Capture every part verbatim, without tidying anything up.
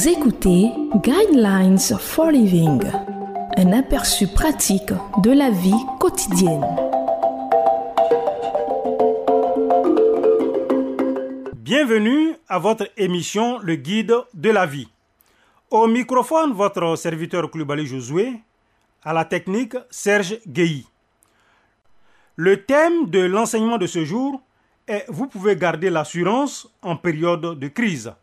Vous écoutez Guidelines for Living, un aperçu pratique de la vie quotidienne. Bienvenue à votre émission Le guide de la vie. Au microphone, votre serviteur Club Ali Josué, à la technique Serge Guéhi. Le thème de l'enseignement de ce jour est « Vous pouvez garder l'assurance en période de crise ».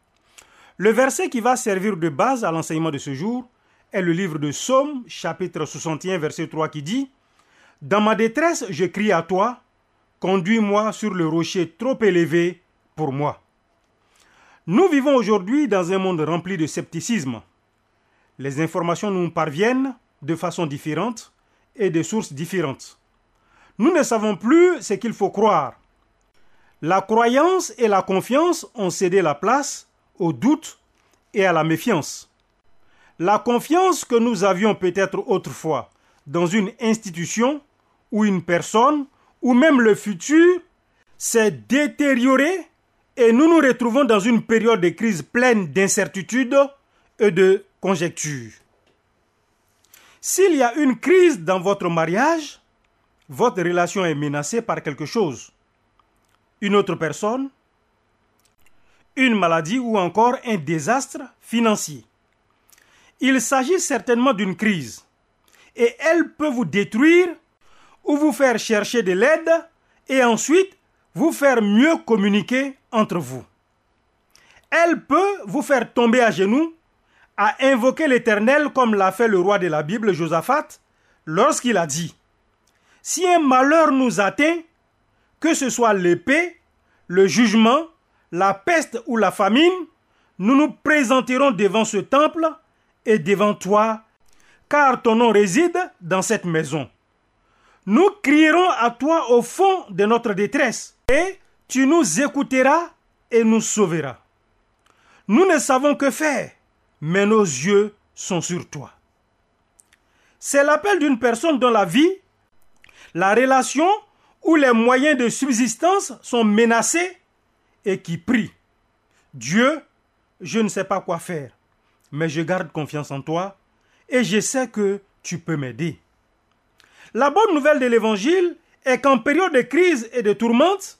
Le verset qui va servir de base à l'enseignement de ce jour est le livre de Psaumes, chapitre soixante et un, verset trois, qui dit « Dans ma détresse, je crie à toi, conduis-moi sur le rocher trop élevé pour moi. » Nous vivons aujourd'hui dans un monde rempli de scepticisme. Les informations nous parviennent de façon différente et de sources différentes. Nous ne savons plus ce qu'il faut croire. La croyance et la confiance ont cédé la place au doute et à la méfiance. La confiance que nous avions peut-être autrefois dans une institution ou une personne ou même le futur s'est détériorée et nous nous retrouvons dans une période de crise pleine d'incertitudes et de conjectures. S'il y a une crise dans votre mariage, votre relation est menacée par quelque chose, une autre personne, une maladie ou encore un désastre financier. Il s'agit certainement d'une crise et elle peut vous détruire ou vous faire chercher de l'aide et ensuite vous faire mieux communiquer entre vous. Elle peut vous faire tomber à genoux, à invoquer l'Éternel comme l'a fait le roi de la Bible, Josaphat, lorsqu'il a dit « Si un malheur nous atteint, que ce soit l'épée, le jugement, la peste ou la famine, nous nous présenterons devant ce temple et devant toi, car ton nom réside dans cette maison. Nous crierons à toi au fond de notre détresse, et tu nous écouteras et nous sauveras. Nous ne savons que faire, mais nos yeux sont sur toi. » C'est l'appel d'une personne dont la vie, la relation ou les moyens de subsistance sont menacés et qui prie « Dieu, je ne sais pas quoi faire, mais je garde confiance en toi et je sais que tu peux m'aider. » La bonne nouvelle de l'Évangile est qu'en période de crise et de tourmente,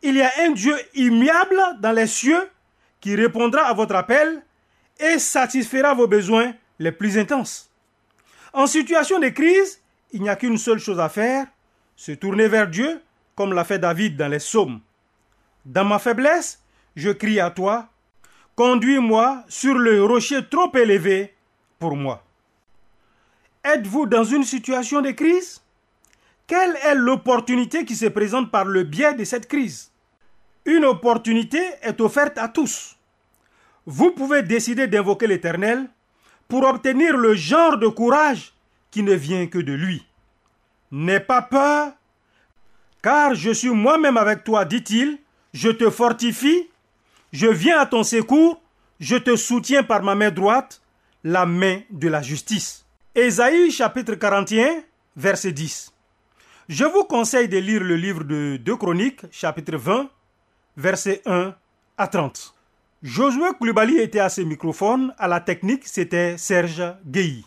il y a un Dieu immuable dans les cieux qui répondra à votre appel et satisfera vos besoins les plus intenses. En situation de crise, il n'y a qu'une seule chose à faire, se tourner vers Dieu comme l'a fait David dans les Psaumes. « Dans ma faiblesse, je crie à toi, conduis-moi sur le rocher trop élevé pour moi. » Êtes-vous dans une situation de crise? Quelle est l'opportunité qui se présente par le biais de cette crise? Une opportunité est offerte à tous. Vous pouvez décider d'invoquer l'Éternel pour obtenir le genre de courage qui ne vient que de lui. « N'aie pas peur, car je suis moi-même avec toi, dit-il, je te fortifie, je viens à ton secours, je te soutiens par ma main droite, la main de la justice. » Ésaïe chapitre quarante et un, verset dix. Je vous conseille de lire le livre de deux Chroniques, chapitre vingt, versets un à trente. Josué Club Ali était à ce microphone, à la technique, c'était Serge Guéhi.